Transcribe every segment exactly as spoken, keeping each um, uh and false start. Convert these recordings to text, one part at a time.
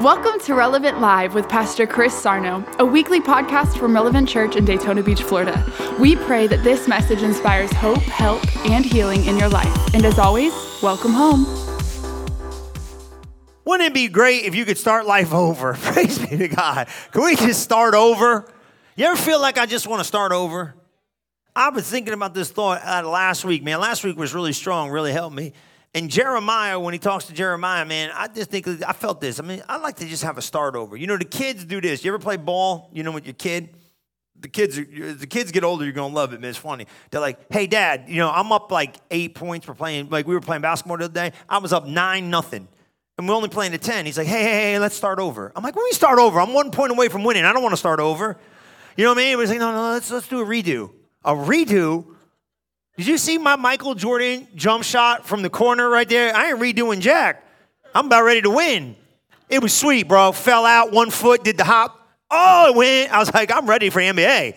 Welcome to Relevant Live with Pastor Chris Sarno, a weekly podcast from Relevant Church in Daytona Beach, Florida. We pray that this message inspires hope, help, and healing in your life. And as always, welcome home. Wouldn't it be great if you could start life over? Praise be to God. Can we just start over? You ever feel like I just want to start over? I've been thinking about this thought uh, last week, man. Last week was really strong, really helped me. And Jeremiah, when he talks to Jeremiah, man, I just think, I felt this. I mean, I like to just have a start over. You know, the kids do this. You ever play ball, you know, with your kid? The kids, as the kids get older, you're going to love it, man. It's funny. They're like, hey, Dad, you know, I'm up like eight points for playing. Like, we were playing basketball the other day. I was up nine nothing. And we're only playing to ten. He's like, hey, hey, hey, let's start over. I'm like, when we start over, I'm one point away from winning. I don't want to start over. You know what I mean? He's like, no, no, let's, let's do a redo. A redo? Did you see my Michael Jordan jump shot from the corner right there? I ain't redoing jack. I'm about ready to win. It was sweet, bro. Fell out, one foot, did the hop. Oh, it went. I was like, I'm ready for N B A.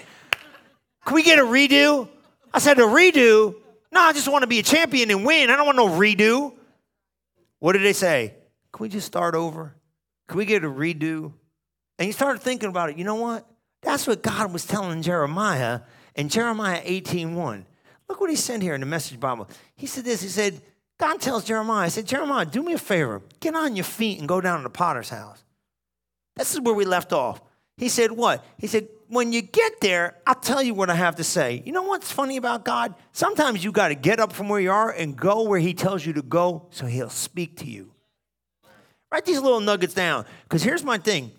Can we get a redo? I said, a redo? No, I just want to be a champion and win. I don't want no redo. What did they say? Can we just start over? Can we get a redo? And you started thinking about it. You know what? That's what God was telling Jeremiah in Jeremiah eighteen one. Look what he said here in the Message Bible. He said this. He said, God tells Jeremiah, he said, Jeremiah, do me a favor. Get on your feet and go down to the potter's house. This is where we left off. He said what? He said, when you get there, I'll tell you what I have to say. You know what's funny about God? Sometimes you got to get up from where you are and go where he tells you to go so he'll speak to you. Write these little nuggets down. Because here's my thing.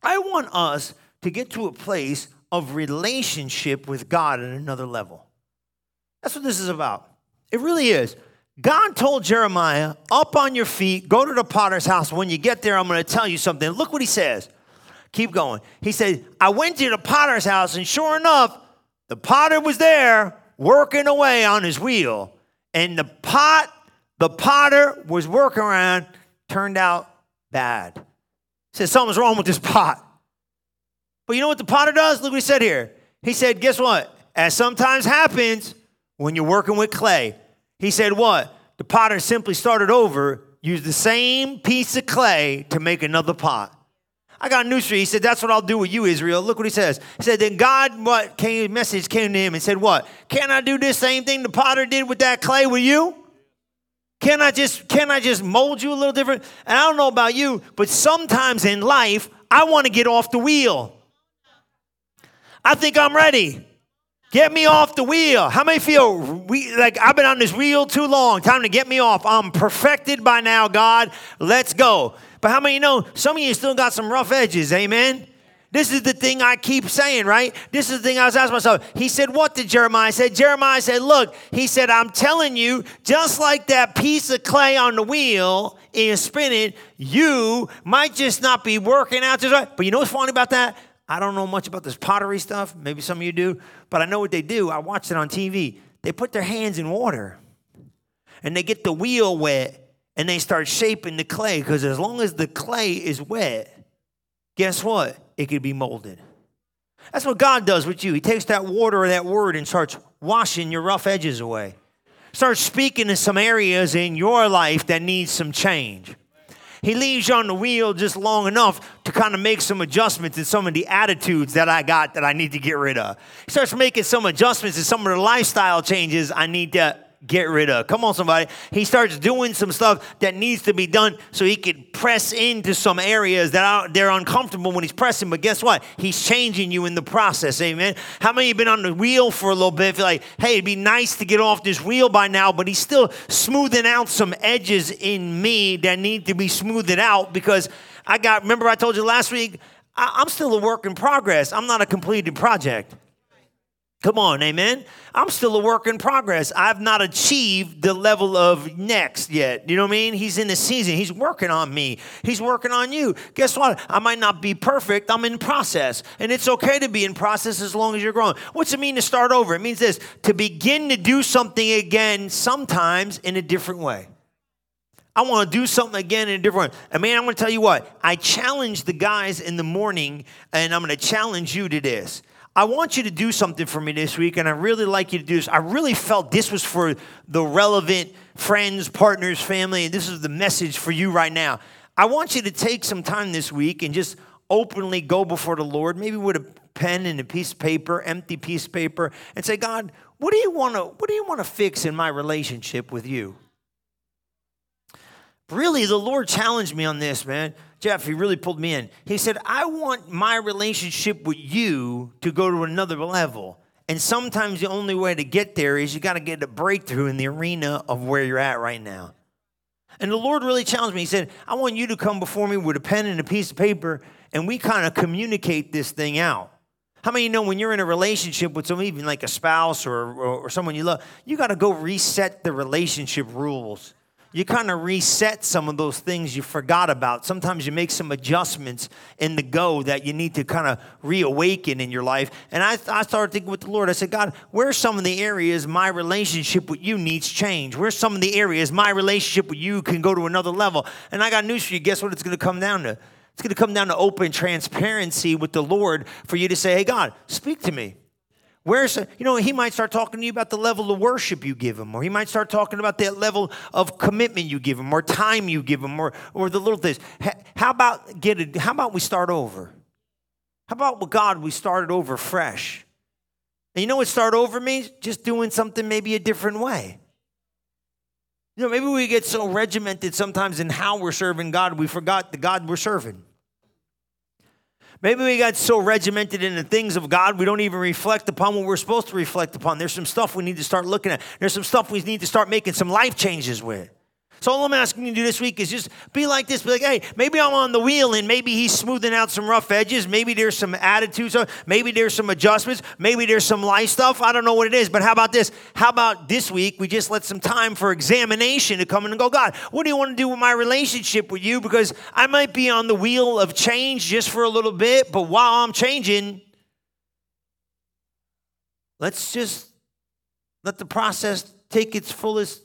I want us to get to a place of relationship with God at another level. That's what this is about. It really is. God told Jeremiah, up on your feet, go to the potter's house. When you get there, I'm going to tell you something. Look what he says. Keep going. He said, I went to the potter's house, and sure enough, the potter was there working away on his wheel. And the pot, the potter was working around, turned out bad. He said, something's wrong with this pot. But you know what the potter does? Look what he said here. He said, guess what? As sometimes happens, when you're working with clay, he said what? The potter simply started over, used the same piece of clay to make another pot. I got news for you. He said, that's what I'll do with you, Israel. Look what he says. He said, then God, what came, message came to him and said what? Can I do this same thing the potter did with that clay with you? Can I just, can I just mold you a little different? And I don't know about you, but sometimes in life, I want to get off the wheel. I think I'm ready. Get me off the wheel. How many feel we, like I've been on this wheel too long? Time to get me off. I'm perfected by now, God. Let's go. But how many know some of you still got some rough edges? Amen. This is the thing I keep saying, right? This is the thing I was asking myself. He said, what did Jeremiah say? Jeremiah said, look, he said, I'm telling you, just like that piece of clay on the wheel is spinning, you might just not be working out just right. But you know what's funny about that? I don't know much about this pottery stuff. Maybe some of you do. But I know what they do. I watched it on T V. They put their hands in water. And they get the wheel wet. And they start shaping the clay. Because as long as the clay is wet, guess what? It could be molded. That's what God does with you. He takes that water or that word and starts washing your rough edges away. Starts speaking to some areas in your life that need some change. He leaves you on the wheel just long enough to kind of make some adjustments in some of the attitudes that I got that I need to get rid of. He starts making some adjustments in some of the lifestyle changes I need to get rid of. Come on, somebody. He starts doing some stuff that needs to be done so he can press into some areas that are, they're uncomfortable when he's pressing. But guess what? He's changing you in the process. Amen. How many of you been on the wheel for a little bit? Feel like, hey, it'd be nice to get off this wheel by now, but he's still smoothing out some edges in me that need to be smoothed out because I got, remember I told you last week, I, I'm still a work in progress. I'm not a completed project. Come on, amen. I'm still a work in progress. I've not achieved the level of next yet. You know what I mean? He's in the season. He's working on me. He's working on you. Guess what? I might not be perfect. I'm in process. And it's okay to be in process as long as you're growing. What's it mean to start over? It means this, to begin to do something again sometimes in a different way. I want to do something again in a different way. And man, I'm going to tell you what. I challenged the guys in the morning, and I'm going to challenge you to this. I want you to do something for me this week, and I really like you to do this. I really felt this was for the relevant friends, partners, family, and this is the message for you right now. I want you to take some time this week and just openly go before the Lord, maybe with a pen and a piece of paper, empty piece of paper, and say, God, what do you want to, what do you want to fix in my relationship with you? Really, the Lord challenged me on this, man. Jeff, he really pulled me in. He said, I want my relationship with you to go to another level. And sometimes the only way to get there is you got to get a breakthrough in the arena of where you're at right now. And the Lord really challenged me. He said, I want you to come before me with a pen and a piece of paper, and we kind of communicate this thing out. How many of you know when you're in a relationship with someone, even like a spouse or, or, or someone you love, you got to go reset the relationship rules. You kind of reset some of those things you forgot about. Sometimes you make some adjustments in the go that you need to kind of reawaken in your life. And I, I started thinking with the Lord. I said, God, where are some of the areas my relationship with you needs change? Where are some of the areas my relationship with you can go to another level? And I got news for you. Guess what it's going to come down to? It's going to come down to open transparency with the Lord for you to say, hey, God, speak to me. Where's, you know, he might start talking to you about the level of worship you give him, or he might start talking about that level of commitment you give him, or time you give him, or or the little things. How about get it? How about we start over? How about with God we started over fresh? And you know what start over means? Just doing something maybe a different way. You know, maybe we get so regimented sometimes in how we're serving God, we forgot the God we're serving. Maybe we got so regimented in the things of God, we don't even reflect upon what we're supposed to reflect upon. There's some stuff we need to start looking at. There's some stuff we need to start making some life changes with. So all I'm asking you to do this week is just be like this. Be like, hey, maybe I'm on the wheel and maybe he's smoothing out some rough edges. Maybe there's some attitudes. Maybe there's some adjustments. Maybe there's some life stuff. I don't know what it is, but how about this? How about this week we just let some time for examination to come in and go, God, what do you want to do with my relationship with you? Because I might be on the wheel of change just for a little bit, but while I'm changing, let's just let the process take its fullest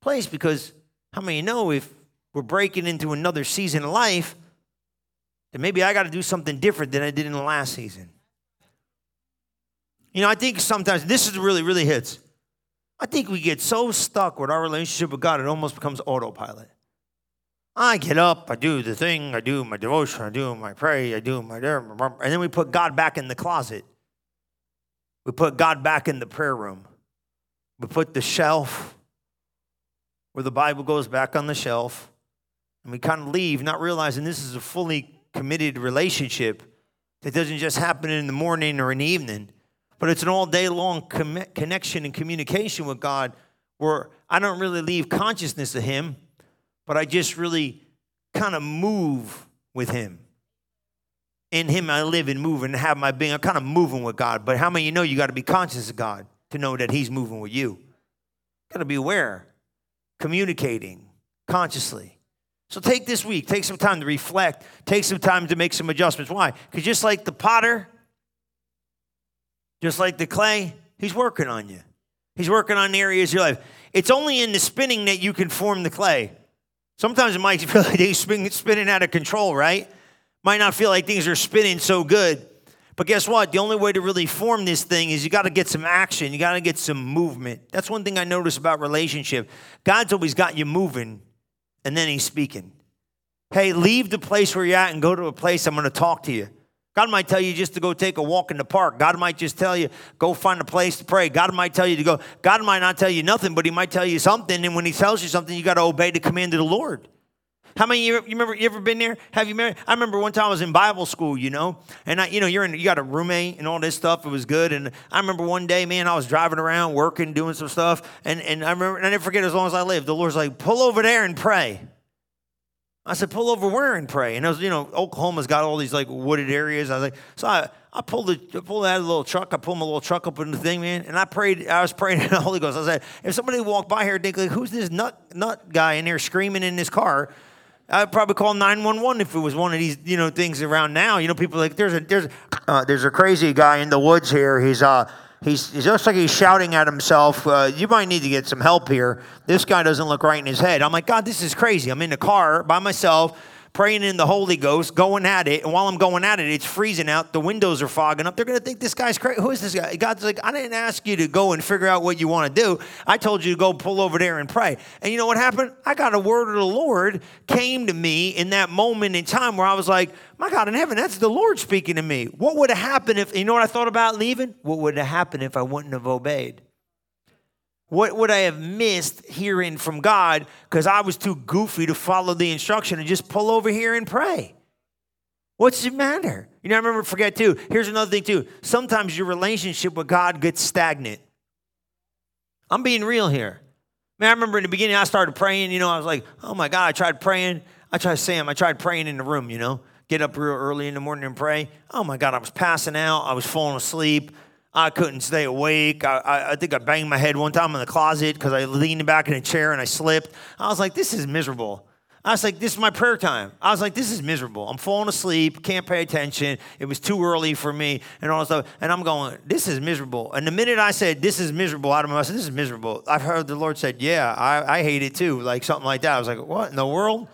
place, because how many of you know if we're breaking into another season of life, then maybe I got to do something different than I did in the last season. You know, I think sometimes, this is really, really hits. I think we get so stuck with our relationship with God, it almost becomes autopilot. I get up, I do the thing, I do my devotion, I do my pray, I do my... And then we put God back in the closet. We put God back in the prayer room. We put the shelf where the Bible goes back on the shelf, and we kind of leave not realizing this is a fully committed relationship that doesn't just happen in the morning or in the evening, but it's an all-day-long com- connection and communication with God where I don't really leave consciousness of him, but I just really kind of move with him. In him I live and move and have my being. I'm kind of moving with God, but how many of you know you got to be conscious of God to know that he's moving with you? Got to be aware. Communicating consciously. So take this week. Take some time to reflect. Take some time to make some adjustments. Why? Because just like the potter, just like the clay, he's working on you. He's working on areas of your life. It's only in the spinning that you can form the clay. Sometimes it might feel like things spin, spinning out of control, right? Might not feel like things are spinning so good. But guess what? The only way to really form this thing is you got to get some action. You got to get some movement. That's one thing I noticed about relationship. God's always got you moving, and then he's speaking. Hey, leave the place where you're at and go to a place I'm going to talk to you. God might tell you just to go take a walk in the park. God might just tell you, go find a place to pray. God might tell you to go. God might not tell you nothing, but he might tell you something. And when he tells you something, you got to obey the command of the Lord. How many of you, you remember? You ever been there? Have you married? I remember one time I was in Bible school, you know, and I, you know, you're in, you got a roommate and all this stuff. It was good, and I remember one day, man, I was driving around, working, doing some stuff, and and I remember, and I never forget as long as I live. The Lord's like, pull over there and pray. I said, pull over where and pray? And I was, you know, Oklahoma's got all these like wooded areas. I was like, so I I pulled the I pulled out a little truck. I pulled my little truck up in the thing, man, and I prayed. I was praying in the Holy Ghost. I said, if somebody walked by here, think like, who's this nut nut guy in there screaming in this car? I'd probably call nine one one if it was one of these, you know, things around now. You know, people are like, there's a there's uh, there's a crazy guy in the woods here. He's uh he's he's just like he's shouting at himself. Uh, you might need to get some help here. This guy doesn't look right in his head. I'm like, God, this is crazy. I'm in the car by myself, praying in the Holy Ghost, going at it. And while I'm going at it, it's freezing out. The windows are fogging up. They're going to think this guy's crazy. Who is this guy? God's like, I didn't ask you to go and figure out what you want to do. I told you to go pull over there and pray. And you know what happened? I got a word of the Lord came to me in that moment in time where I was like, my God in heaven, that's the Lord speaking to me. What would have happened if, you know what I thought about leaving? What would have happened if I wouldn't have obeyed? What would I have missed hearing from God because I was too goofy to follow the instruction and just pull over here and pray? What's the matter? You know, I remember, forget too, here's another thing too. Sometimes your relationship with God gets stagnant. I'm being real here. Man, I remember in the beginning I started praying, you know, I was like, oh my God, I tried praying. I tried Sam, I tried praying in the room, you know, get up real early in the morning and pray. Oh my God, I was passing out. I was falling asleep. I couldn't stay awake. I, I, I think I banged my head one time in the closet because I leaned back in a chair and I slipped. I was like, this is miserable. I was like, this is my prayer time. I was like, this is miserable. I'm falling asleep, can't pay attention. It was too early for me and all that stuff. And I'm going, this is miserable. And the minute I said, this is miserable, out of my mouth, I said, this is miserable. I've heard the Lord said, yeah, I, I hate it too, like something like that. I was like, what in the world?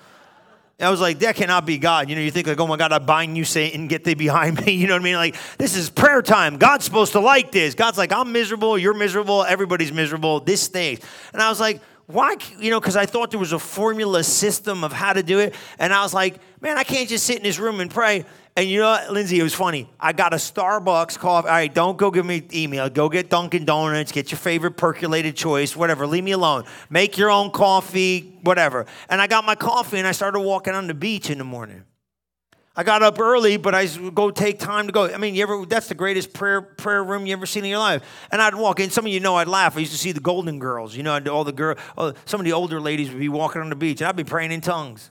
I was like, that cannot be God. You know, you think like, oh my God, I bind you, Satan, get thee behind me. You know what I mean? Like, this is prayer time. God's supposed to like this. God's like, I'm miserable. You're miserable. Everybody's miserable. This stinks. And I was like, why? You know, because I thought there was a formula system of how to do it. And I was like, man, I can't just sit in this room and pray. And you know what, Lindsay, it was funny. I got a Starbucks coffee. All right, don't go give me email. Go get Dunkin' Donuts. Get your favorite percolated choice, whatever. Leave me alone. Make your own coffee, whatever. And I got my coffee, and I started walking on the beach in the morning. I got up early, but I go take time to go. I mean, you ever? That's the greatest prayer prayer room you ever seen in your life. And I'd walk in. Some of you know I'd laugh. I used to see the Golden Girls. You know, all the girl, some of the older ladies would be walking on the beach, and I'd be praying in tongues.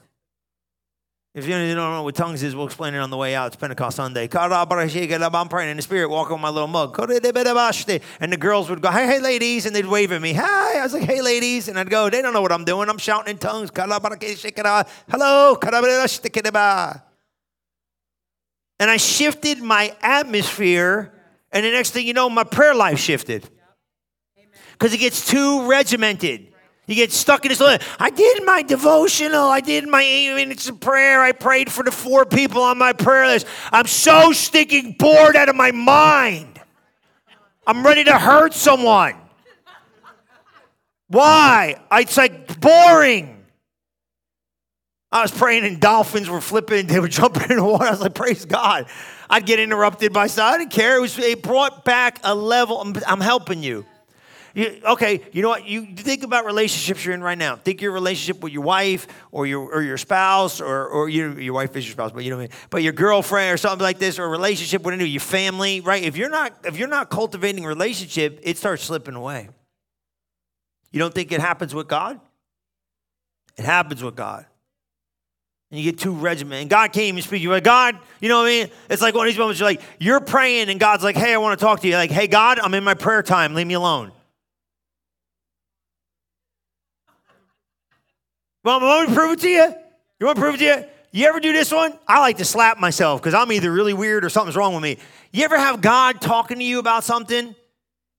If you don't know what tongues is, we'll explain it on the way out. It's Pentecost Sunday. I'm praying in the Spirit, walking with my little mug. And the girls would go, hey, hey, ladies. And they'd wave at me. Hi. I was like, hey, ladies. And I'd go, they don't know what I'm doing. I'm shouting in tongues. Hello. And I shifted my atmosphere. And the next thing you know, my prayer life shifted. Because it gets too regimented. You get stuck in this, I did my devotional, I did my eight minutes of prayer, I prayed for the four people on my prayer list. I'm so stinking bored out of my mind. I'm ready to hurt someone. Why? It's like boring. I was praying and dolphins were flipping, they were jumping in the water. I was like, praise God. I'd get interrupted by something. I didn't care. It was, it brought back a level. I'm, I'm helping you. You, okay, you know what? You think about relationships you're in right now. Think your relationship with your wife or your or your spouse or or your, your wife is your spouse, but you know what I mean. But your girlfriend or something like this, or a relationship with your family, right? If you're not if you're not cultivating a relationship, it starts slipping away. You don't think it happens with God? It happens with God. And you get too regimented. And God can't even speak. You're like, God, you know what I mean? It's like one of these moments you're like, you're praying and God's like, hey, I want to talk to you. You're like, hey, God, I'm in my prayer time. Leave me alone. Well, I want to prove it to you. You want to prove it to you? You ever do this one? I like to slap myself because I'm either really weird or something's wrong with me. You ever have God talking to you about something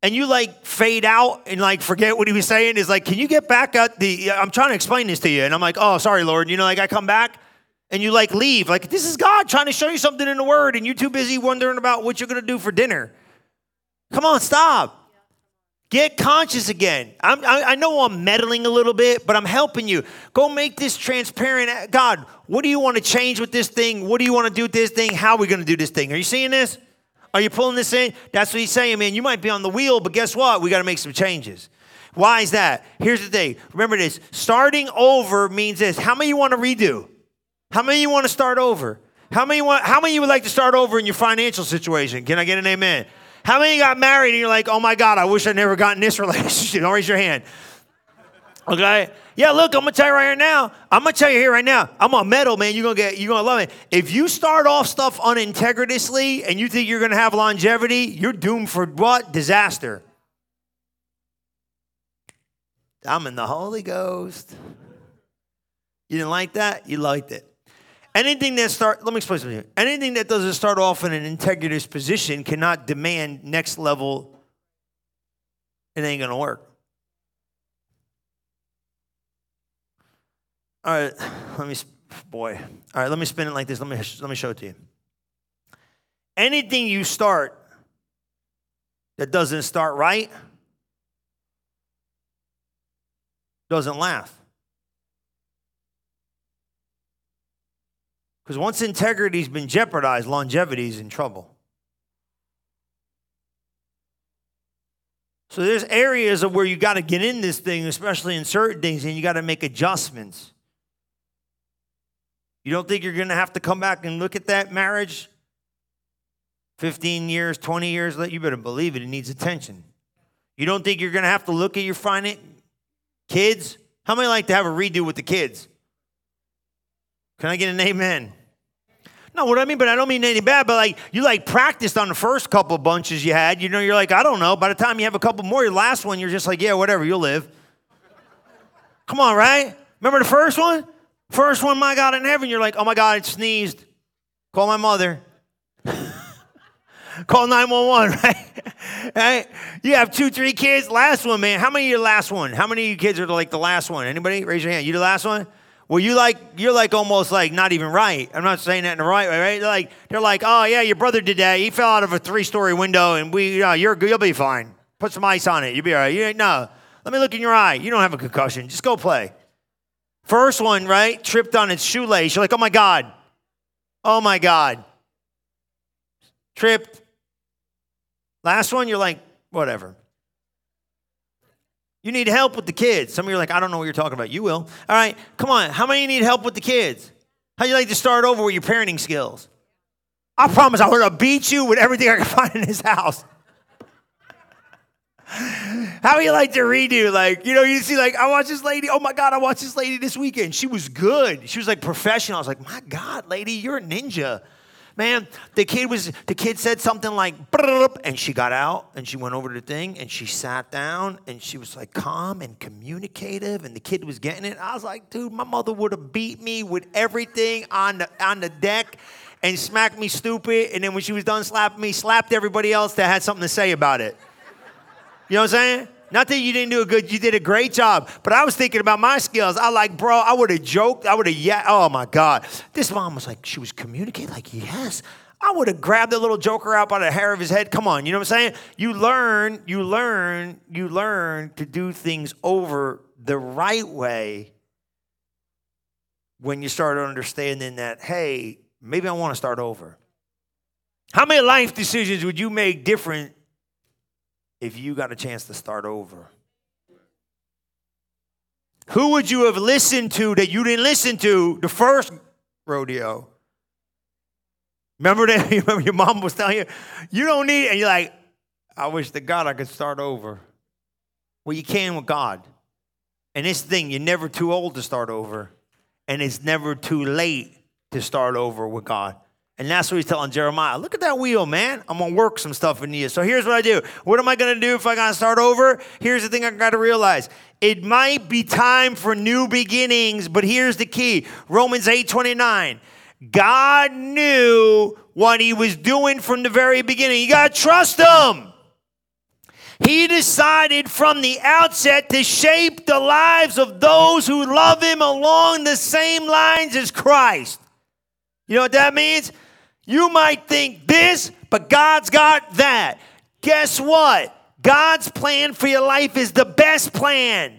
and you like fade out and like forget what he was saying? It's like, can you get back at the, I'm trying to explain this to you. And I'm like, oh, sorry, Lord. You know, like I come back and you like leave. Like this is God trying to show you something in the word and you're too busy wondering about what you're going to do for dinner. Come on, stop. Get conscious again. I'm, I, I know I'm meddling a little bit, but I'm helping you. Go make this transparent. God, what do you want to change with this thing? What do you want to do with this thing? How are we going to do this thing? Are you seeing this? Are you pulling this in? That's what he's saying, man. You might be on the wheel, but guess what? We got to make some changes. Why is that? Here's the thing. Remember this. Starting over means this. How many you want to redo? How many you want to start over? How many want? How many you would like to start over in your financial situation? Can I get an amen? How many got married and you're like, oh my God, I wish I'd never gotten this relationship? Don't raise your hand. Okay? Yeah, look, I'm gonna tell you right here now. I'm gonna tell you here right now. I'm gonna meddle, man. You're gonna get you're gonna love it. If you start off stuff unintegritously and you think you're gonna have longevity, you're doomed for what? Disaster. I'm in the Holy Ghost. You didn't like that? You liked it. Anything that start, let me explain something here. Anything that doesn't start off in an integrous position cannot demand next level. It ain't going to work. All right, let me boy. All right, let me spin it like this. Let me, let me show it to you. Anything you start that doesn't start right doesn't laugh. Because once integrity's been jeopardized, longevity's in trouble. So there's areas of where you got to get in this thing, especially in certain things, and you got to make adjustments. You don't think you're going to have to come back and look at that marriage fifteen years, twenty years later? You better believe it. It needs attention. You don't think you're going to have to look at your finance? Kids? How many like to have a redo with the kids? Can I get an amen? No, what I mean, but I don't mean anything bad, but like you like practiced on the first couple bunches you had. You know, you're like, I don't know. By the time you have a couple more, your last one, you're just like, yeah, whatever, you'll live. Come on, right? Remember the first one? First one, my God, in heaven. You're like, oh, my God, it sneezed. Call my mother. Call nine one one, right? Right? You have two, three kids. Last one, man. How many of you are the last one? How many of you kids are like the last one? Anybody? Raise your hand. You the last one? Well, you like, you're like almost like not even right. I'm not saying that in the right way, right? They're like, they're like, oh, yeah, your brother did that. He fell out of a three-story window, and we, uh, you're, you'll be fine. Put some ice on it. You'll be all right. You ain't, no, let me look in your eye. You don't have a concussion. Just go play. First one, right, tripped on its shoelace. You're like, oh, my God. Oh, my God. Tripped. Last one, you're like, whatever. You need help with the kids. Some of you are like, I don't know what you're talking about. You will. All right, come on. How many of you need help with the kids? How do you like to start over with your parenting skills? I promise I'm going to beat you with everything I can find in this house. How do you like to redo? Like, you know, you see, like, I watched this lady. Oh, my God, I watched this lady this weekend. She was good. She was, like, professional. I was like, my God, lady, you're a ninja. Man, the kid was, the kid said something like, and she got out and she went over to the thing and she sat down and she was like calm and communicative and the kid was getting it. I was like, dude, my mother would have beat me with everything on the, on the deck and smacked me stupid. And then when she was done slapping me, slapped everybody else that had something to say about it. You know what I'm saying? Not that you didn't do a good, you did a great job. But I was thinking about my skills. I like, bro, I would have joked. I would have, yeah, oh, my God. This mom was like, she was communicating, like, yes. I would have grabbed the little joker out by the hair of his head. Come on, you know what I'm saying? You learn, you learn, you learn to do things over the right way when you start understanding that, hey, maybe I want to start over. How many life decisions would you make different if you got a chance to start over? Who would you have listened to that you didn't listen to the first rodeo? Remember that? You remember your mom was telling you, you don't need it. And you're like, I wish to God I could start over. Well, you can with God. And this thing, you're never too old to start over. And it's never too late to start over with God. And that's what he's telling Jeremiah. Look at that wheel, man. I'm going to work some stuff in you. So here's what I do. What am I going to do if I got to start over? Here's the thing I got to realize. It might be time for new beginnings, but here's the key. Romans eight twenty-nine. God knew what he was doing from the very beginning. You got to trust him. He decided from the outset to shape the lives of those who love him along the same lines as Christ. You know what that means? You might think this, but God's got that. Guess what? God's plan for your life is the best plan.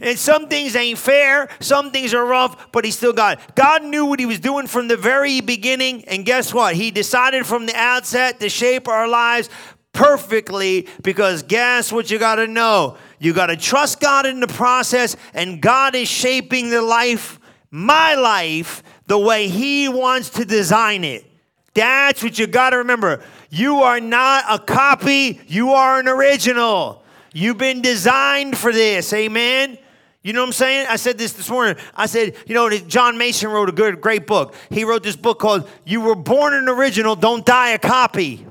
And some things ain't fair, some things are rough, but he's still God. God knew what he was doing from the very beginning, and guess what? He decided from the outset to shape our lives perfectly, because guess what you got to know? You got to trust God in the process, and God is shaping the life, my life, the way he wants to design it. That's what you got to remember. You are not a copy. You are an original. You've been designed for this. Amen. You know what I'm saying? I said this this morning. I said, you know, John Mason wrote a good, great book. He wrote this book called You Were Born an Original, Don't Die a Copy.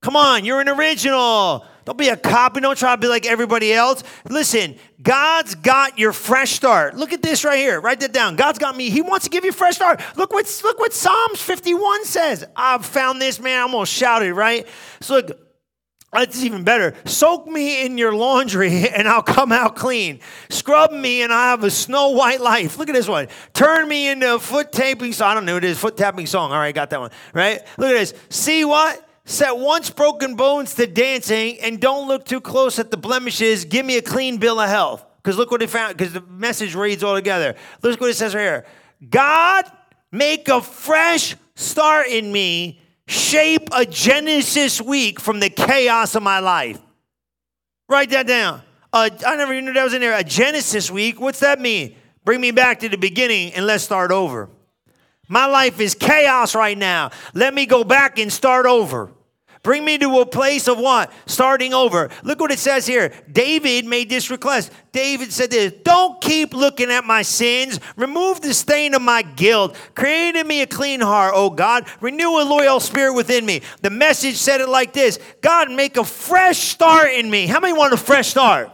Come on, you're an original. Don't be a copy. Don't try to be like everybody else. Listen, God's got your fresh start. Look at this right here. Write that down. God's got me. He wants to give you a fresh start. Look what, look what Psalms fifty-one says. I've found this, man. I'm going to shout it, right? So look, It's even better. Soak me in your laundry and I'll come out clean. Scrub me and I have a snow white life. Look at this one. Turn me into a foot tapping song. I don't know what it is. Foot tapping song. All right, got that one. Right? Look at this. See what? Set once broken bones to dancing and don't look too close at the blemishes. Give me a clean bill of health. Because look what it found. Because the message reads all together. Look what it says right here. God, make a fresh start in me. Shape a Genesis week from the chaos of my life. Write that down. Uh, I never even knew that was in there. A Genesis week. What's that mean? Bring me back to the beginning and let's start over. My life is chaos right now. Let me go back and start over. Bring me to a place of what? Starting over. Look what it says here. David made this request. David said this, don't keep looking at my sins. Remove the stain of my guilt. Create in me a clean heart, oh God. Renew a loyal spirit within me. The message said it like this. God, make a fresh start in me. How many want a fresh start?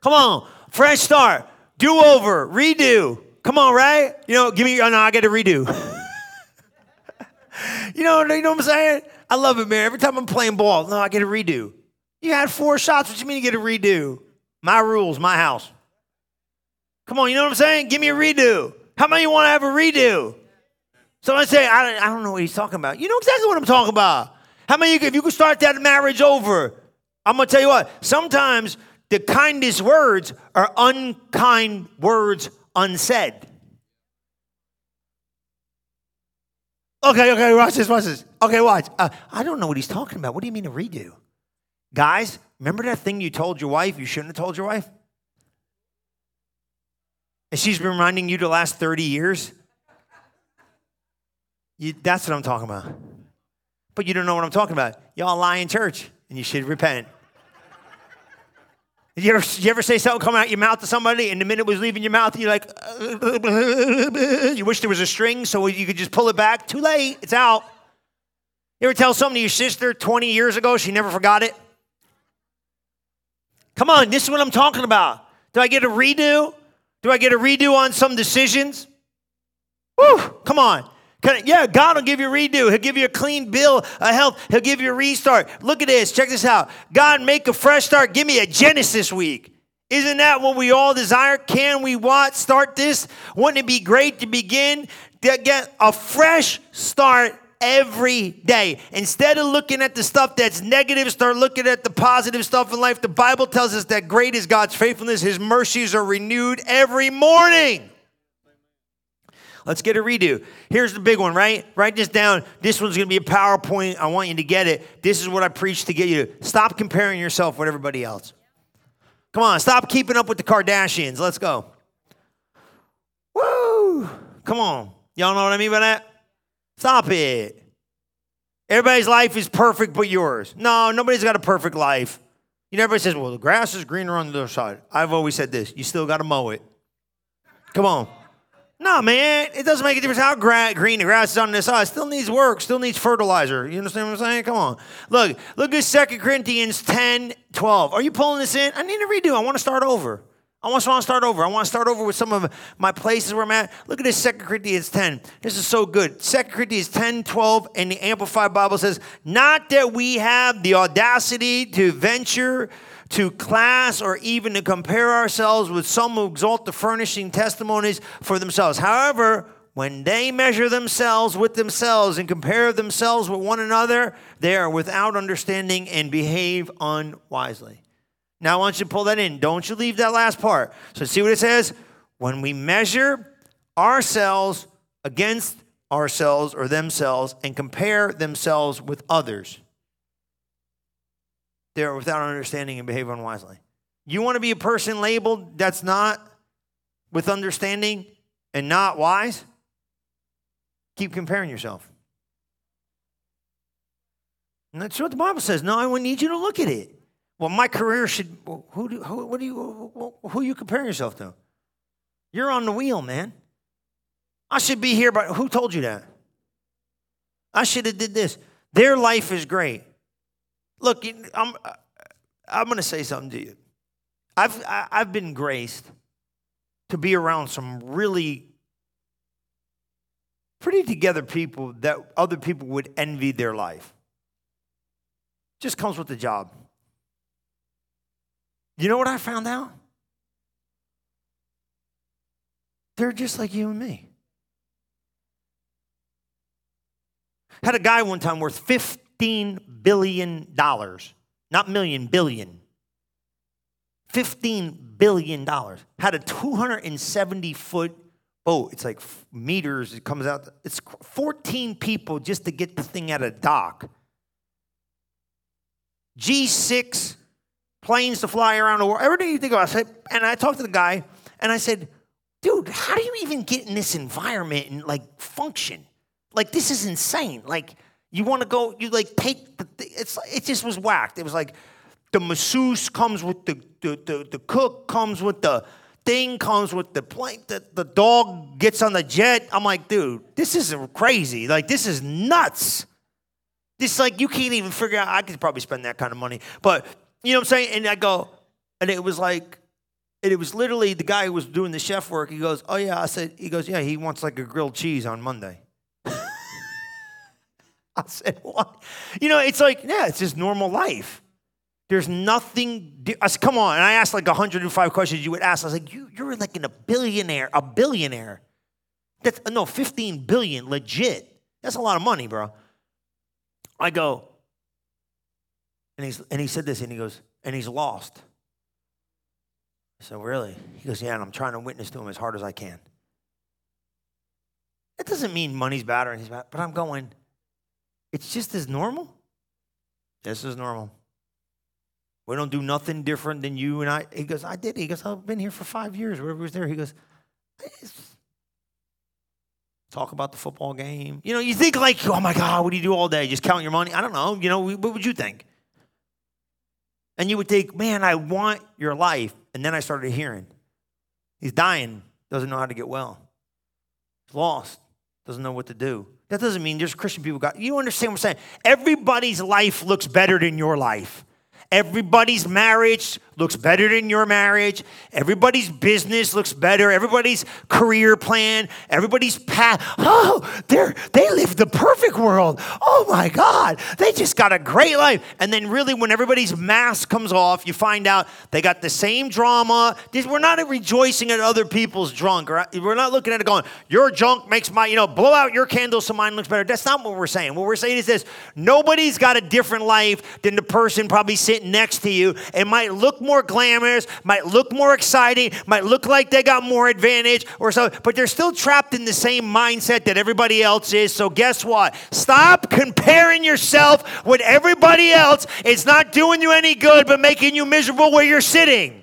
Come on. Fresh start. Do over. Redo. Come on, right? You know, give me, oh no, I got to redo. you know, you know what I'm saying? I love it, man. Every time I'm playing ball, no, I get a redo. You had four shots. What do you mean you get a redo? My rules, my house. Come on, you know what I'm saying? Give me a redo. How many want to have a redo? Somebody say, I don't, I don't know what he's talking about. You know exactly what I'm talking about. How many, if you could start that marriage over, I'm going to tell you what. Sometimes the kindest words are unkind words unsaid. Okay, okay, watch this, watch this. Okay, watch. Uh, I don't know what he's talking about. What do you mean a redo? Guys, remember that thing you told your wife you shouldn't have told your wife? And she's been reminding you the last thirty years? You, that's what I'm talking about. But you don't know what I'm talking about. Y'all lie in church, and you should repent. You ever, you ever say something coming out your mouth to somebody, and the minute it was leaving your mouth, you're like, you wish there was a string so you could just pull it back. Too late. It's out. You ever tell something to your sister twenty years ago, she never forgot it? Come on, this is what I'm talking about. Do I get a redo? Do I get a redo on some decisions? Woo, come on. Can I, yeah, God will give you a redo. He'll give you a clean bill of health. He'll give you a restart. Look at this. Check this out. God, make a fresh start. Give me a Genesis week. Isn't that what we all desire? Can we what? Start this? Wouldn't it be great to begin to get a fresh start every day? Instead of looking at the stuff that's negative, start looking at the positive stuff in life. The Bible tells us that great is God's faithfulness. His mercies are renewed every morning. Let's get a redo. Here's the big one, right? Write this down. This one's going to be a PowerPoint. I want you to get it. This is what I preach to get you to. Stop comparing yourself with everybody else. Come on, stop keeping up with the Kardashians. Let's go. Woo! Come on. Y'all know what I mean by that? Stop it. Everybody's life is perfect but yours. No, nobody's got a perfect life. You know, everybody says, well, the grass is greener on the other side. I've always said this. You still got to mow it. Come on. No, man, it doesn't make a difference how gra- green the grass is on this side. It still needs work, still needs fertilizer. You understand what I'm saying? Come on. Look, look at Second Corinthians ten twelve. Are you pulling this in? I need to redo. I want to start over. I want to start over. I want to start over with some of my places where I'm at. Look at this Second Corinthians ten. This is so good. Second Corinthians ten twelve, and the Amplified Bible says, not that we have the audacity to venture to class or even to compare ourselves with some who exalt the furnishing testimonies for themselves. However, when they measure themselves with themselves and compare themselves with one another, they are without understanding and behave unwisely. Now I want you to pull that in. Don't you leave that last part. So see what it says? When we measure ourselves against ourselves or themselves and compare themselves with others, they're without understanding and behave unwisely. You want to be a person labeled that's not with understanding and not wise? Keep comparing yourself. And that's what the Bible says. No, I would need you to look at it. Well, my career should, who do, who, what do you, who are you comparing yourself to? You're on the wheel, man. I should be here, but who told you that? I should have did this. Their life is great. Look, I'm I'm going to say something to you. I've I've been graced to be around some really pretty together people that other people would envy their life. Just comes with the job. You know what I found out? They're just like you and me. Had a guy one time worth fifteen billion dollars. Not million, billion. fifteen billion dollars. Had a two hundred seventy foot boat. It's like meters. It comes out. It's fourteen people just to get the thing out of dock. G six planes to fly around the world. Everything you think about. I said, and I talked to the guy, and I said, dude, how do you even get in this environment and, like, function? Like, this is insane. Like, you want to go, you, like, take, the, it's it just was whacked. It was like the masseuse comes with the, the, the, the cook comes with the thing, comes with the plane, the, the dog gets on the jet. I'm like, dude, this is crazy. Like, this is nuts. It's like you can't even figure out. I could probably spend that kind of money. But you know what I'm saying? And I go, and it was like, and it was literally the guy who was doing the chef work. He goes, oh, yeah. I said, he goes, yeah, he wants like a grilled cheese on Monday. I said, what? You know, it's like, yeah, it's just normal life. There's nothing. I said, come on. And I asked like one hundred five questions you would ask. I was like, you, you're like in a billionaire, a billionaire. That's no, fifteen billion, legit. That's a lot of money, bro. I go, and he's and he said this, and he goes, and he's lost. I said, really? He goes, yeah, and I'm trying to witness to him as hard as I can. That doesn't mean money's bad or anything's bad, but I'm going, it's just as normal. This is normal. We don't do nothing different than you and I. He goes, I did. He goes, I've been here for five years, wherever he was there. He goes, talk about the football game. You know, you think like, oh, my God, what do you do all day? Just count your money? I don't know. You know, what would you think? And you would think, man, I want your life. And then I started hearing. He's dying. Doesn't know how to get well. He's lost. Doesn't know what to do. That doesn't mean there's Christian people. God, you understand what I'm saying? Everybody's life looks better than your life. Everybody's marriage looks better than your marriage. Everybody's business looks better. Everybody's career plan. Everybody's path. Oh, they're, they live the perfect world. Oh, my God. They just got a great life. And then really when everybody's mask comes off, you find out they got the same drama. We're not rejoicing at other people's drunk. Right? We're not looking at it going, your junk makes my, you know, blow out your candle so mine looks better. That's not what we're saying. What we're saying is this. Nobody's got a different life than the person probably sitting next to you. It might look more glamorous, might look more exciting, might look like they got more advantage or so, but they're still trapped in the same mindset that everybody else is. So guess what? Stop comparing yourself with everybody else. It's not doing you any good, but making you miserable where you're sitting.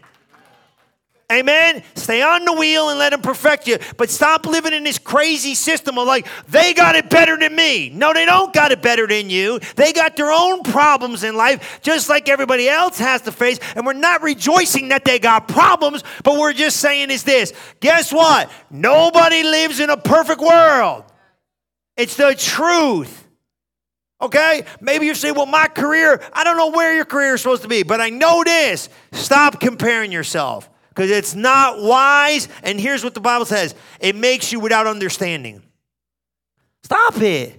Amen? Stay on the wheel and let him perfect you. But stop living in this crazy system of like, they got it better than me. No, they don't got it better than you. They got their own problems in life, just like everybody else has to face. And we're not rejoicing that they got problems, but we're just saying is this. Guess what? Nobody lives in a perfect world. It's the truth. Okay? Maybe you say, well, my career, I don't know where your career is supposed to be, but I know this. Stop comparing yourself. Because it's not wise, and here's what the Bible says. It makes you without understanding. Stop it.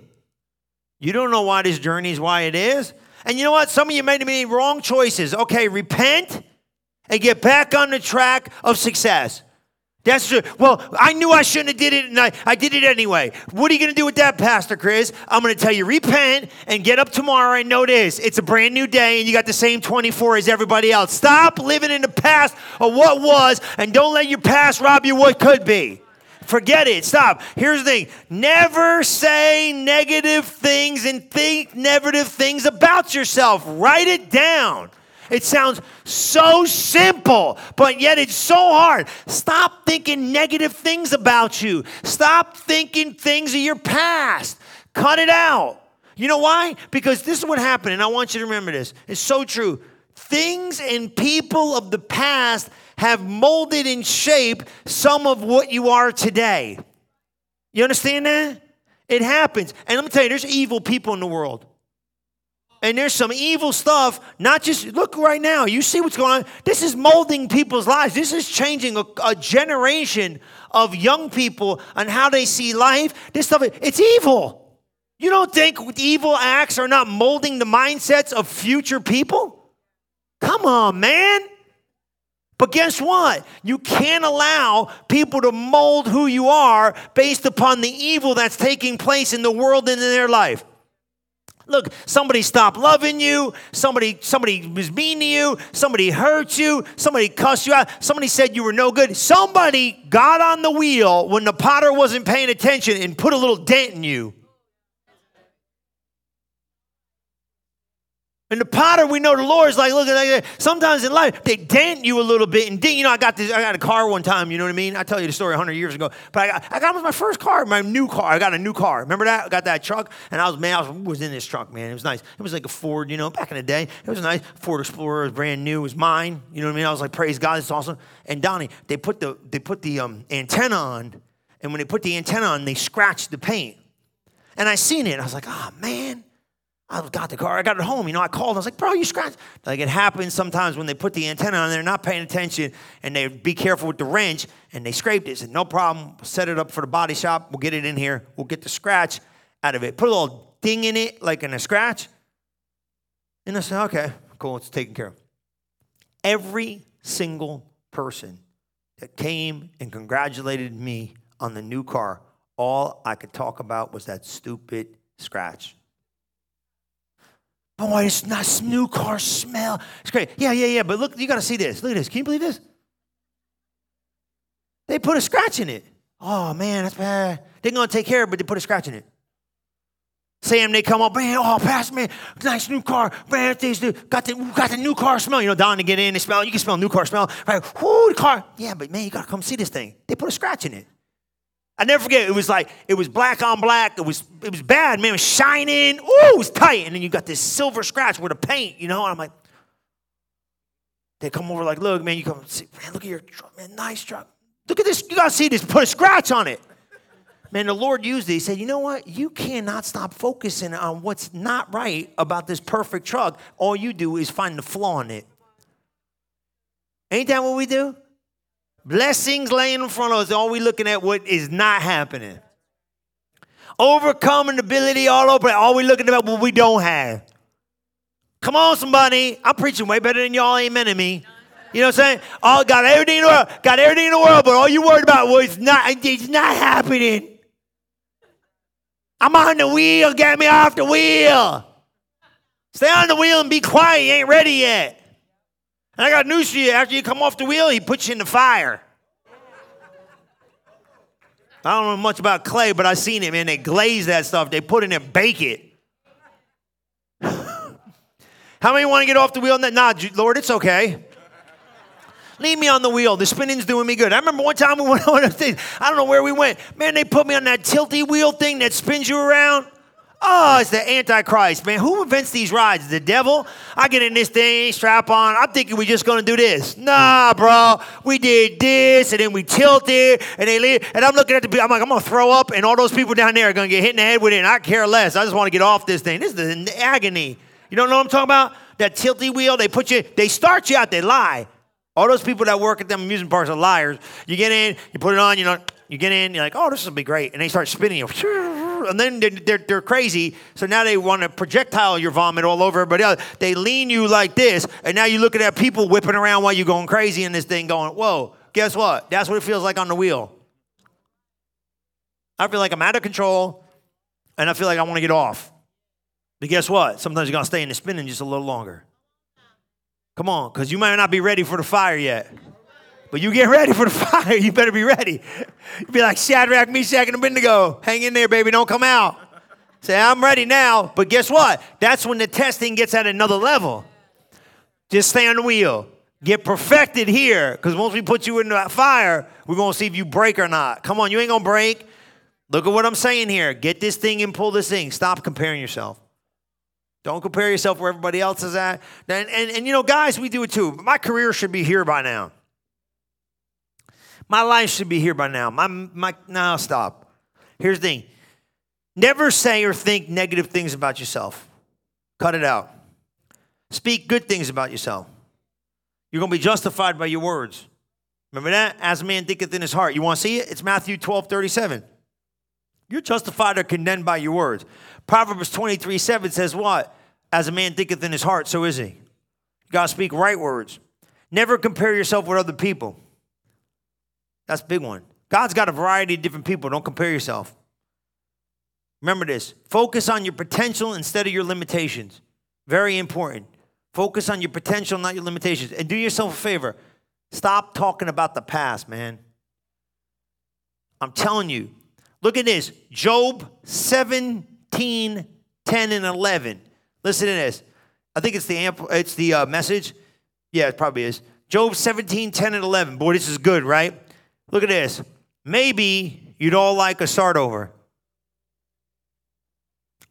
You don't know why this journey is why it is. And you know what? Some of you made many wrong choices. Okay, repent and get back on the track of success. That's true. Well, I knew I shouldn't have did it, and I, I did it anyway. What are you going to do with that, Pastor Chris? I'm going to tell you, repent and get up tomorrow and know this. It's a brand new day, and you got the same twenty-four as everybody else. Stop living in the past of what was, and don't let your past rob you what could be. Forget it. Stop. Here's the thing. Never say negative things and think negative things about yourself. Write it down. It sounds so simple, but yet it's so hard. Stop thinking negative things about you. Stop thinking things of your past. Cut it out. You know why? Because this is what happened, and I want you to remember this. It's so true. Things and people of the past have molded and shaped some of what you are today. You understand that? It happens. And let me tell you, there's evil people in the world. And there's some evil stuff, not just, look right now, you see what's going on. This is molding people's lives. This is changing a, a generation of young people on how they see life. This stuff, it's evil. You don't think evil acts are not molding the mindsets of future people? Come on, man. But guess what? You can't allow people to mold who you are based upon the evil that's taking place in the world and in their life. Look, somebody stopped loving you. Somebody somebody was mean to you. Somebody hurt you. Somebody cussed you out. Somebody said you were no good. Somebody got on the wheel when the potter wasn't paying attention and put a little dent in you. And the potter, we know the Lord is like, look, sometimes in life, they dent you a little bit. And ding, you know, I got this, I got a car one time, you know what I mean? I tell you the story a hundred years ago. But I got, I got it was my first car, my new car. I got a new car. Remember that? I got that truck. And I was, man, I was, was in this truck, man. It was nice. It was like a Ford, you know, back in the day. It was a nice Ford Explorer. It was brand new. It was mine. You know what I mean? I was like, praise God, it's awesome. And Donnie, they put the, they put the um, antenna on. And when they put the antenna on, they scratched the paint. And I seen it. I was like, oh, man. I got the car. I got it home. You know, I called. I was like, bro, you scratched. Like, it happens sometimes when they put the antenna on, they're not paying attention, and they be careful with the wrench, and they scraped it. Said, no problem. We'll set it up for the body shop. We'll get it in here. We'll get the scratch out of it. Put a little ding in it, like in a scratch. And I said, okay, cool. It's taken care of. Every single person that came and congratulated me on the new car, all I could talk about was that stupid scratch. Boy, it's not this new car smell. It's great. Yeah, yeah, yeah. But look, you got to see this. Look at this. Can you believe this? They put a scratch in it. Oh, man, that's bad. They're going to take care of it, but they put a scratch in it. Sam, they come up, man, oh, Pastor, man, nice new car. Man, things do. Got the, got the new car smell. You know, Don, to get in, they smell. You can smell new car smell. Right? Whoo, the car. Yeah, but, man, you got to come see this thing. They put a scratch in it. I never forget, it was like, it was black on black, it was it was bad, man, it was shining, ooh, it was tight, and then you got this silver scratch with a paint, you know, and I'm like, they come over like, look, man, you come, see, man, look at your truck, man, nice truck, look at this, you gotta see this, put a scratch on it. Man, the Lord used it, he said, you know what, you cannot stop focusing on what's not right about this perfect truck, all you do is find the flaw in it. Ain't that what we do? Blessings laying in front of us, all we looking at what is not happening. Overcoming ability all over, all we looking about what we don't have. Come on, somebody. I'm preaching way better than y'all, amen to me. You know what I'm saying? All got everything in the world, got everything in the world, but all you worried about was not it's not happening. I'm on the wheel, get me off the wheel. Stay on the wheel and be quiet, you ain't ready yet. And I got news for you. After you come off the wheel, he puts you in the fire. I don't know much about clay, but I seen it, man. They glaze that stuff. They put it in there, bake it. How many want to get off the wheel? Nah, Lord, it's okay. Leave me on the wheel. The spinning's doing me good. I remember one time we went on a thing. I don't know where we went. Man, they put me on that tilty wheel thing that spins you around. Oh, it's the Antichrist, man. Who invents these rides? The devil? I get in this thing, strap on. I'm thinking we're just going to do this. Nah, bro. We did this, and then we tilted, and they leave. And I'm looking at the people. I'm like, I'm going to throw up, and all those people down there are going to get hit in the head with it, and I care less. I just want to get off this thing. This is the agony. You don't know what I'm talking about? That tilty wheel, they put you, they start you out. They lie. All those people that work at them amusement parks are liars. You get in, you put it on, you know, you get in, you're like, oh, this will be great. And they start spinning you. And then they're, they're, they're crazy. So now they want to projectile your vomit all over everybody else. They lean you like this. And now you're looking at people whipping around while you're going crazy in this thing going, whoa, guess what? That's what it feels like on the wheel. I feel like I'm out of control. And I feel like I want to get off. But guess what? Sometimes you're going to stay in the spinning just a little longer. Come on, because you might not be ready for the fire yet. But you get ready for the fire. You better be ready. You be like Shadrach, Meshach, and Abednego. Hang in there, baby. Don't come out. Say, I'm ready now. But guess what? That's when the testing gets at another level. Just stay on the wheel. Get perfected here. Because once we put you in that fire, we're going to see if you break or not. Come on, you ain't going to break. Look at what I'm saying here. Get this thing and pull this thing. Stop comparing yourself. Don't compare yourself where everybody else is at. And, and, and you know, guys, we do it too. My career should be here by now. My life should be here by now. My, my, no, stop. Here's the thing. Never say or think negative things about yourself. Cut it out. Speak good things about yourself. You're going to be justified by your words. Remember that? As a man thinketh in his heart. You want to see it? It's Matthew twelve thirty-seven. You're justified or condemned by your words. Proverbs twenty-three seven says what? As a man thinketh in his heart, so is he. You got to speak right words. Never compare yourself with other people. That's a big one. God's got a variety of different people. Don't compare yourself. Remember this. Focus on your potential instead of your limitations. Very important. Focus on your potential, not your limitations. And do yourself a favor. Stop talking about the past, man. I'm telling you. Look at this. Job seventeen, ten, and eleven. Listen to this. I think it's the amp- it's the uh, message. Yeah, it probably is. Job seventeen, ten, and eleven. Boy, this is good, right? Look at this. Maybe you'd all like a start over.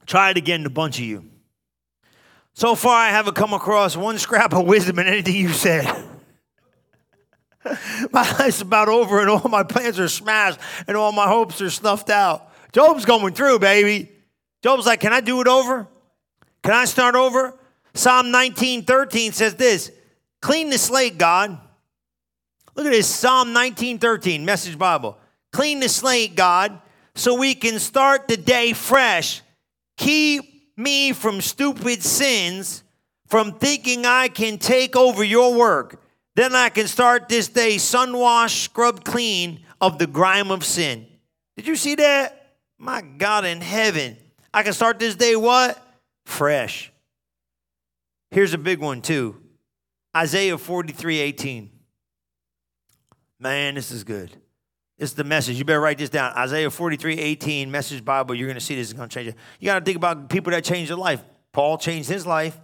Try it again, a bunch of you. So far, I haven't come across one scrap of wisdom in anything you said. My life's about over, and all my plans are smashed, and all my hopes are snuffed out. Job's going through, baby. Job's like, can I do it over? Can I start over? Psalm nineteen thirteen says this, clean the slate, God. Look at this, Psalm nineteen thirteen, Message Bible. Clean the slate, God, so we can start the day fresh. Keep me from stupid sins, from thinking I can take over your work. Then I can start this day sun-washed, scrubbed clean of the grime of sin. Did you see that? My God in heaven. I can start this day what? Fresh. Here's a big one too. Isaiah forty-three eighteen. Man, this is good. It's the message. You better write this down. Isaiah forty-three eighteen, Message Bible. You're going to see this is going to change it. You got to think about people that changed their life. Paul changed his life.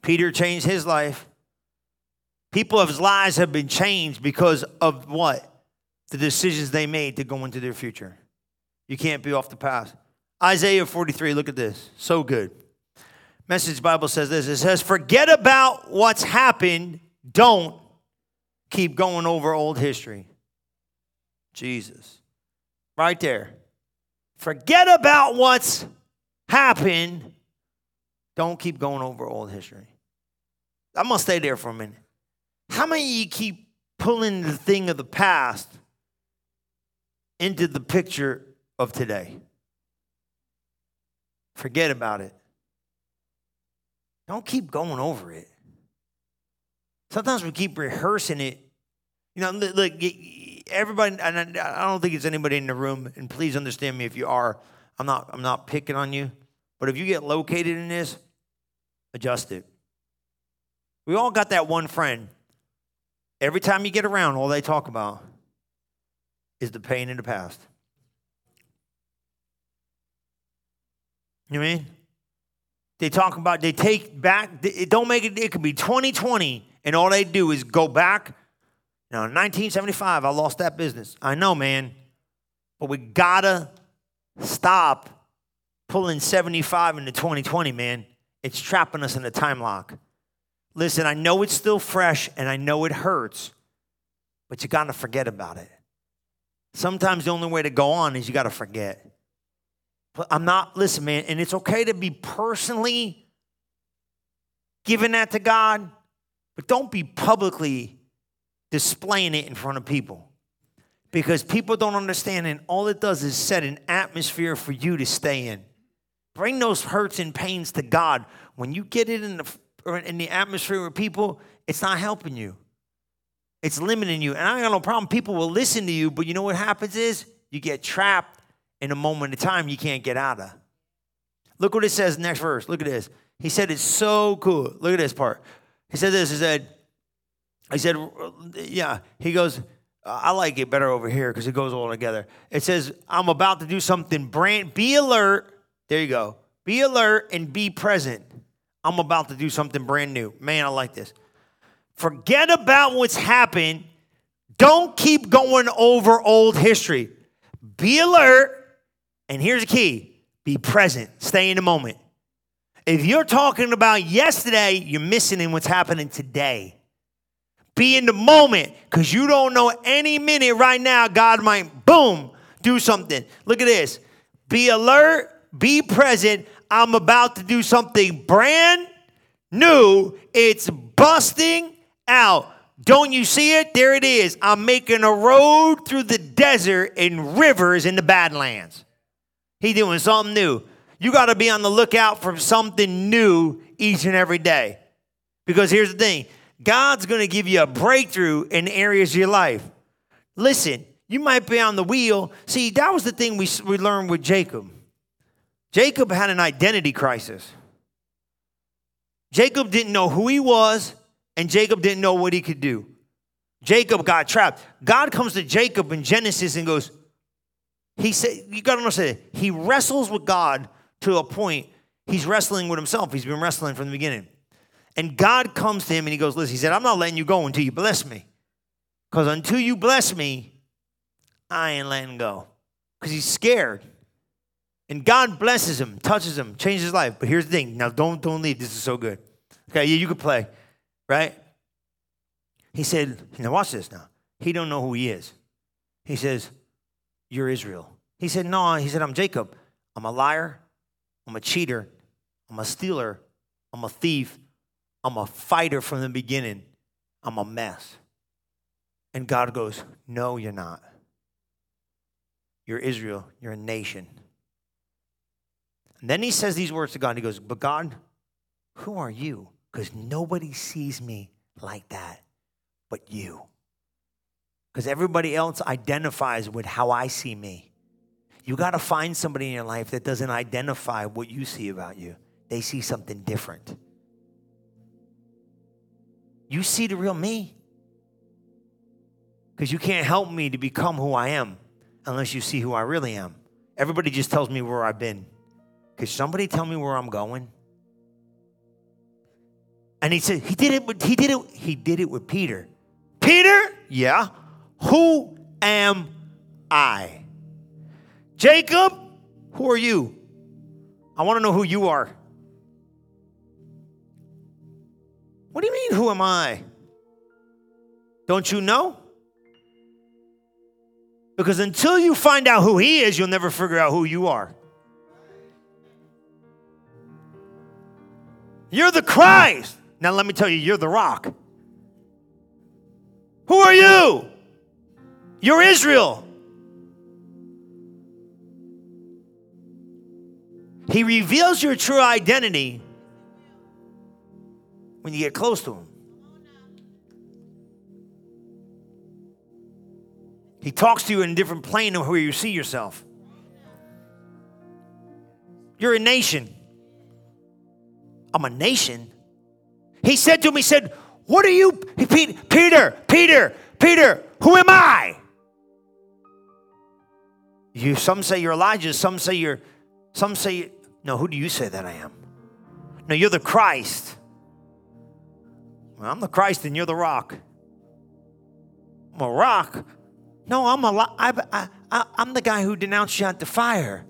Peter changed his life. People of his lives have been changed because of what? The decisions they made to go into their future. You can't be off the path. Isaiah forty-three, look at this. So good. Message Bible says this. It says, forget about what's happened. Don't keep going over old history. Jesus. Right there. Forget about what's happened. Don't keep going over old history. I'm going to stay there for a minute. How many of you keep pulling the thing of the past into the picture of today? Forget about it. Don't keep going over it. Sometimes we keep rehearsing it. You know, look, everybody, and I don't think it's anybody in the room, and please understand me if you are. I'm not, I'm not picking on you. But if you get located in this, adjust it. We all got that one friend. Every time you get around, all they talk about is the pain in the past. You know what I mean? They talk about, they take back, it don't make it, it could be twenty twenty, and all they do is go back. Now, in nineteen seventy-five, I lost that business. I know, man, but we gotta stop pulling seventy-five into twenty twenty, man. It's trapping us in a time lock. Listen, I know it's still fresh, and I know it hurts, but you got to forget about it. Sometimes the only way to go on is you got to forget. But I'm not, listen, man, and it's okay to be personally giving that to God, but don't be publicly displaying it in front of people because people don't understand, and all it does is set an atmosphere for you to stay in. Bring those hurts and pains to God. When you get it in the or in the atmosphere where people, it's not helping you. It's limiting you. And I ain't got no problem. People will listen to you, but you know what happens is you get trapped in a moment of time you can't get out of. Look what it says next verse. Look at this. He said it's so cool. Look at this part. He said this. He said, he said, yeah. He goes, I like it better over here because it goes all together. It says, I'm about to do something brand. Be alert. There you go. Be alert and be present. I'm about to do something brand new. Man, I like this. Forget about what's happened. Don't keep going over old history. Be alert. And here's the key. Be present. Stay in the moment. If you're talking about yesterday, you're missing in what's happening today. Be in the moment because you don't know any minute right now God might, boom, do something. Look at this. Be alert. Be present. I'm about to do something brand new. It's busting out. Don't you see it? There it is. I'm making a road through the desert and rivers in the Badlands. He's doing something new. You got to be on the lookout for something new each and every day. Because here's the thing. God's going to give you a breakthrough in areas of your life. Listen, you might be on the wheel. See, that was the thing we, we learned with Jacob. Jacob had an identity crisis. Jacob didn't know who he was, and Jacob didn't know what he could do. Jacob got trapped. God comes to Jacob in Genesis and goes, he said, you got to understand, he wrestles with God to a point. He's wrestling with himself. He's been wrestling from the beginning. And God comes to him and he goes, listen, he said, I'm not letting you go until you bless me. Because until you bless me, I ain't letting go. Because he's scared. And God blesses him, touches him, changes his life. But here's the thing. Now, don't, don't leave. This is so good. Okay, yeah, you can play, right? He said, now watch this now. He don't know who he is. He says, you're Israel. He said, no. He said, I'm Jacob. I'm a liar. I'm a cheater. I'm a stealer. I'm a thief. I'm a fighter from the beginning. I'm a mess. And God goes, no, you're not. You're Israel. You're a nation. And then he says these words to God. And he goes, but God, who are you? Because nobody sees me like that but you. Because everybody else identifies with how I see me. You got to find somebody in your life that doesn't identify what you see about you. They see something different. You see the real me. Because you can't help me to become who I am unless you see who I really am. Everybody just tells me where I've been. Could somebody tell me where I'm going? And he said, he did it with, he did it, he did it with Peter. Peter? Yeah. Who am I? Jacob, who are you? I want to know who you are. What do you mean, who am I? Don't you know? Because until you find out who he is, you'll never figure out who you are. You're the Christ. Now let me tell you, you're the rock. Who are you? You're Israel. He reveals your true identity when you get close to him. He talks to you in a different plane of where you see yourself. You're a nation. I'm a nation. He said to him, he said, what are you? He, Peter, Peter, Peter, Peter, who am I? You, some say you're Elijah. Some say you're, some say, you're, no, who do you say that I am? No, you're the Christ. Well, I'm the Christ and you're the rock. I'm a rock. No, I'm a, I, I, I, I'm the guy who denounced you at the fire.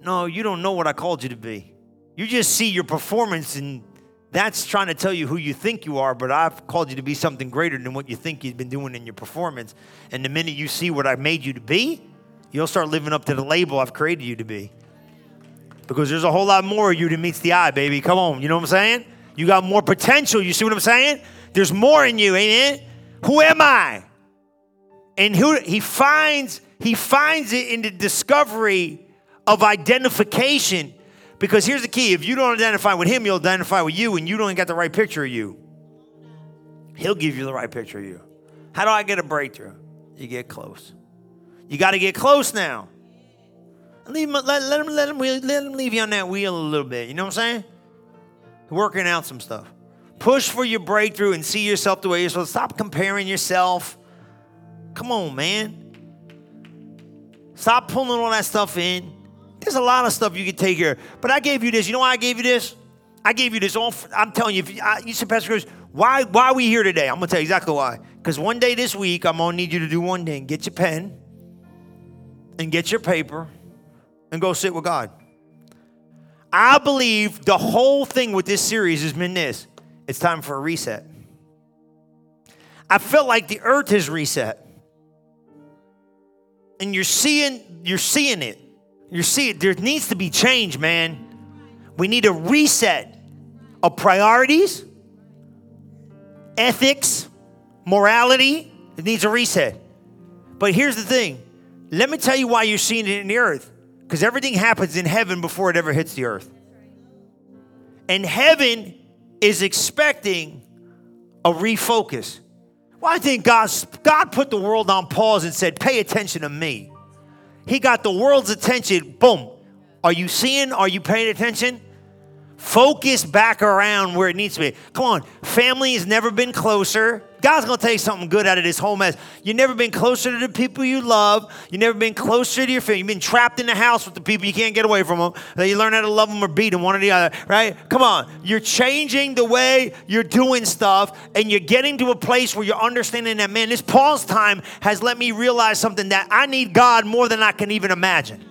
No, you don't know what I called you to be. You just see your performance, and that's trying to tell you who you think you are, but I've called you to be something greater than what you think you've been doing in your performance. And the minute you see what I've made you to be, you'll start living up to the label I've created you to be. Because there's a whole lot more of you than meets the eye, baby. Come on, you know what I'm saying? You got more potential, you see what I'm saying? There's more in you, amen? Who am I? And who he finds, he finds it in the discovery of identification. Because here's the key. If you don't identify with him, you'll identify with you, and you don't get the right picture of you. He'll give you the right picture of you. How do I get a breakthrough? You get close. You got to get close now. Leave him, let, let, him, let, him, let him leave you on that wheel a little bit. You know what I'm saying? Working out some stuff. Push for your breakthrough and see yourself the way you're supposed to. Stop comparing yourself. Come on, man. Stop pulling all that stuff in. There's a lot of stuff you can take here. But I gave you this. You know why I gave you this? I gave you this. All for, I'm telling you, if you, I, you said, Pastor Chris, why, why are we here today? I'm going to tell you exactly why. Because one day this week, I'm going to need you to do one thing. Get your pen and get your paper and go sit with God. I believe the whole thing with this series has been this. It's time for a reset. I felt like the earth has reset. And you're seeing, you're seeing it. You see, there needs to be change, man. We need a reset of priorities, ethics, morality. It needs a reset. But here's the thing. Let me tell you why you're seeing it in the earth. Because everything happens in heaven before it ever hits the earth. And heaven is expecting a refocus. Well, I think God's, God put the world on pause and said, pay attention to me. He got the world's attention. Boom. Are you seeing? Are you paying attention? Focus back around where it needs to be. Come on. Family has never been closer. God's going to take something good out of this whole mess. You've never been closer to the people you love. You've never been closer to your family. You've been trapped in the house with the people. You can't get away from them. You learn how to love them or beat them, one or the other, right? Come on. You're changing the way you're doing stuff, and you're getting to a place where you're understanding that, man, this pause time has let me realize something that I need God more than I can even imagine.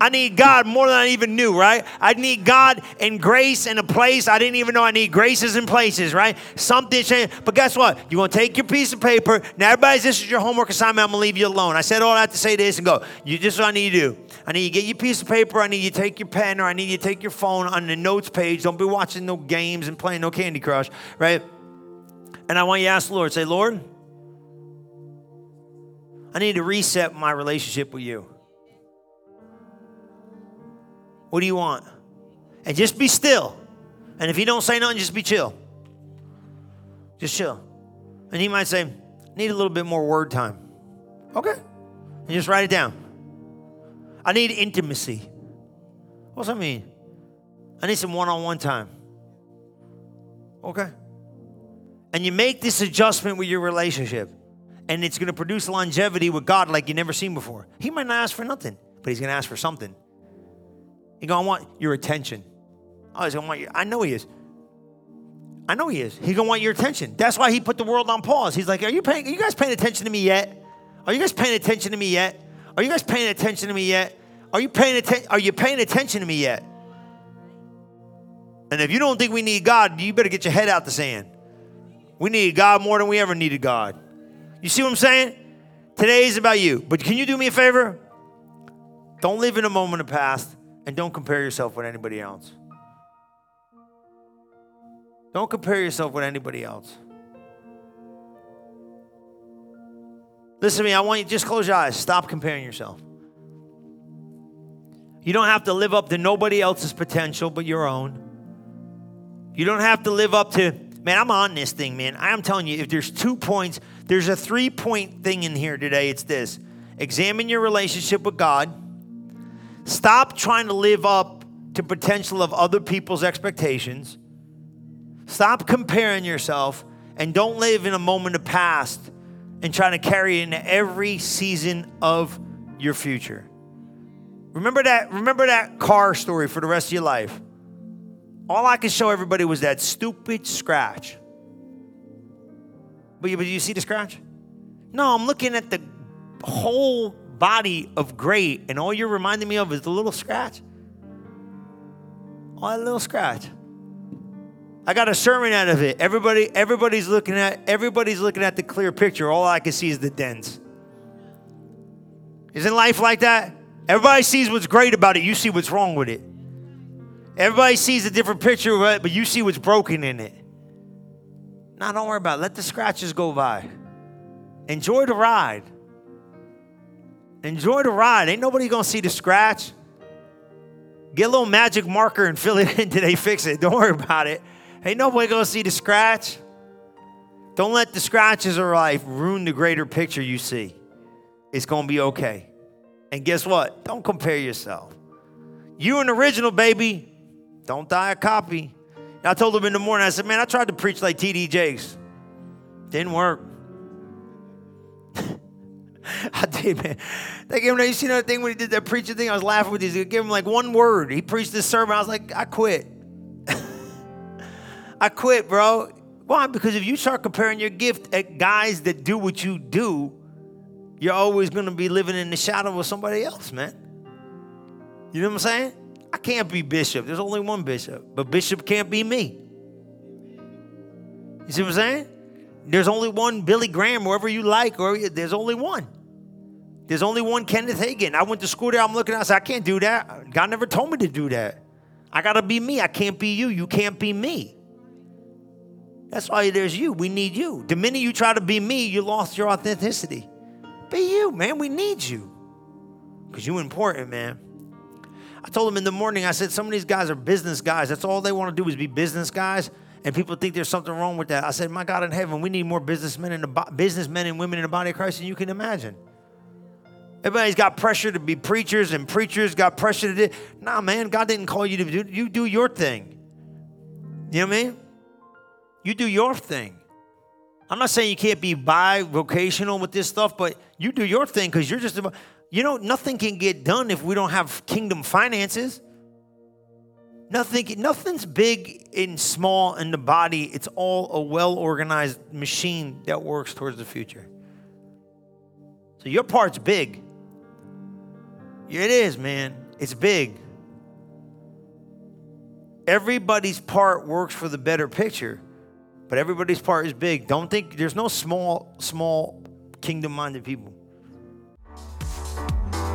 I need God more than I even knew, right? I need God and grace in a place I didn't even know I need graces in places, right? Something changed. But guess what? You're going to take your piece of paper. Now, everybody, this is your homework assignment. I'm going to leave you alone. I said all that to say this and go, you just what I need you to do. I need you to get your piece of paper. I need you to take your pen, or I need you to take your phone on the notes page. Don't be watching no games and playing no Candy Crush, right? And I want you to ask the Lord, say, Lord, I need to reset my relationship with you. What do you want? And just be still. And if he don't say nothing, just be chill. Just chill. And he might say, need a little bit more word time. Okay. And just write it down. I need intimacy. What's that mean? I need some one-on-one time. Okay. And you make this adjustment with your relationship. And it's going to produce longevity with God like you never seen before. He might not ask for nothing, but he's going to ask for something. He's going to want your attention. Oh, he's going to want your, I know he is. I know he is. He's going to want your attention. That's why he put the world on pause. He's like, are you paying, are you guys paying attention to me yet? Are you guys paying attention to me yet? Are you guys paying attention to me yet? Are you paying attention? Are you paying attention to me yet? And if you don't think we need God, you better get your head out the sand. We need God more than we ever needed God. You see what I'm saying? Today is about you. But can you do me a favor? Don't live in a moment of past. And don't compare yourself with anybody else. Don't compare yourself with anybody else. Listen to me. I want you to just close your eyes. Stop comparing yourself. You don't have to live up to nobody else's potential but your own. You don't have to live up to, man, I'm on this thing, man. I am telling you, if there's two points, there's a three-point thing in here today. It's this. Examine your relationship with God. Stop trying to live up to potential of other people's expectations. Stop comparing yourself, and don't live in a moment of past and trying to carry it into every season of your future. Remember that, remember that car story for the rest of your life. All I could show everybody was that stupid scratch. But you, but you see the scratch? No, I'm looking at the whole body of great, and all you're reminding me of is the little scratch. Oh, that little scratch. I got a sermon out of it. Everybody, everybody's looking at, everybody's looking at the clear picture. All I can see is the dents. Isn't life like that? Everybody sees what's great about it. You see what's wrong with it. Everybody sees a different picture of it, but you see what's broken in it. Now, don't worry about it. Let the scratches go by. Enjoy the ride. Enjoy the ride. Ain't nobody going to see the scratch. Get a little magic marker and fill it in till they fix it. Don't worry about it. Ain't nobody going to see the scratch. Don't let the scratches of life ruin the greater picture you see. It's going to be okay. And guess what? Don't compare yourself. You're an original, baby. Don't die a copy. And I told him in the morning, I said, man, I tried to preach like T D Jakes. Didn't work. I tell you, man, they gave him, you see that thing when he did that preacher thing? I was laughing with these. They gave him like one word. He preached this sermon. I was like, I quit. I quit, bro. Why? Because if you start comparing your gift at guys that do what you do, you're always going to be living in the shadow of somebody else, man. You know what I'm saying? I can't be Bishop. There's only one Bishop. But Bishop can't be me. You see what I'm saying? There's only one Billy Graham, wherever you like, or there's only one. There's only one Kenneth Hagin. I went to school there. I'm looking at it. I said, I can't do that. God never told me to do that. I got to be me. I can't be you. You can't be me. That's why there's you. We need you. The minute you try to be me, you lost your authenticity. Be you, man. We need you. Because you're important, man. I told him in the morning, I said, some of these guys are business guys. That's all they want to do is be business guys. And people think there's something wrong with that. I said, my God in heaven, we need more businessmen and bo- businessmen and women in the body of Christ than you can imagine. Everybody's got pressure to be preachers, and preachers got pressure to do. Nah, man, God didn't call you to do. You do your thing. You know what I mean? You do your thing. I'm not saying you can't be bi-vocational with this stuff, but you do your thing because you're just about, you know, nothing can get done if we don't have kingdom finances. Nothing, nothing's big and small in the body. It's all a well-organized machine that works towards the future. So your part's big. It is, man. It's big. Everybody's part works for the better picture, but everybody's part is big. Don't think there's no small, small kingdom-minded people.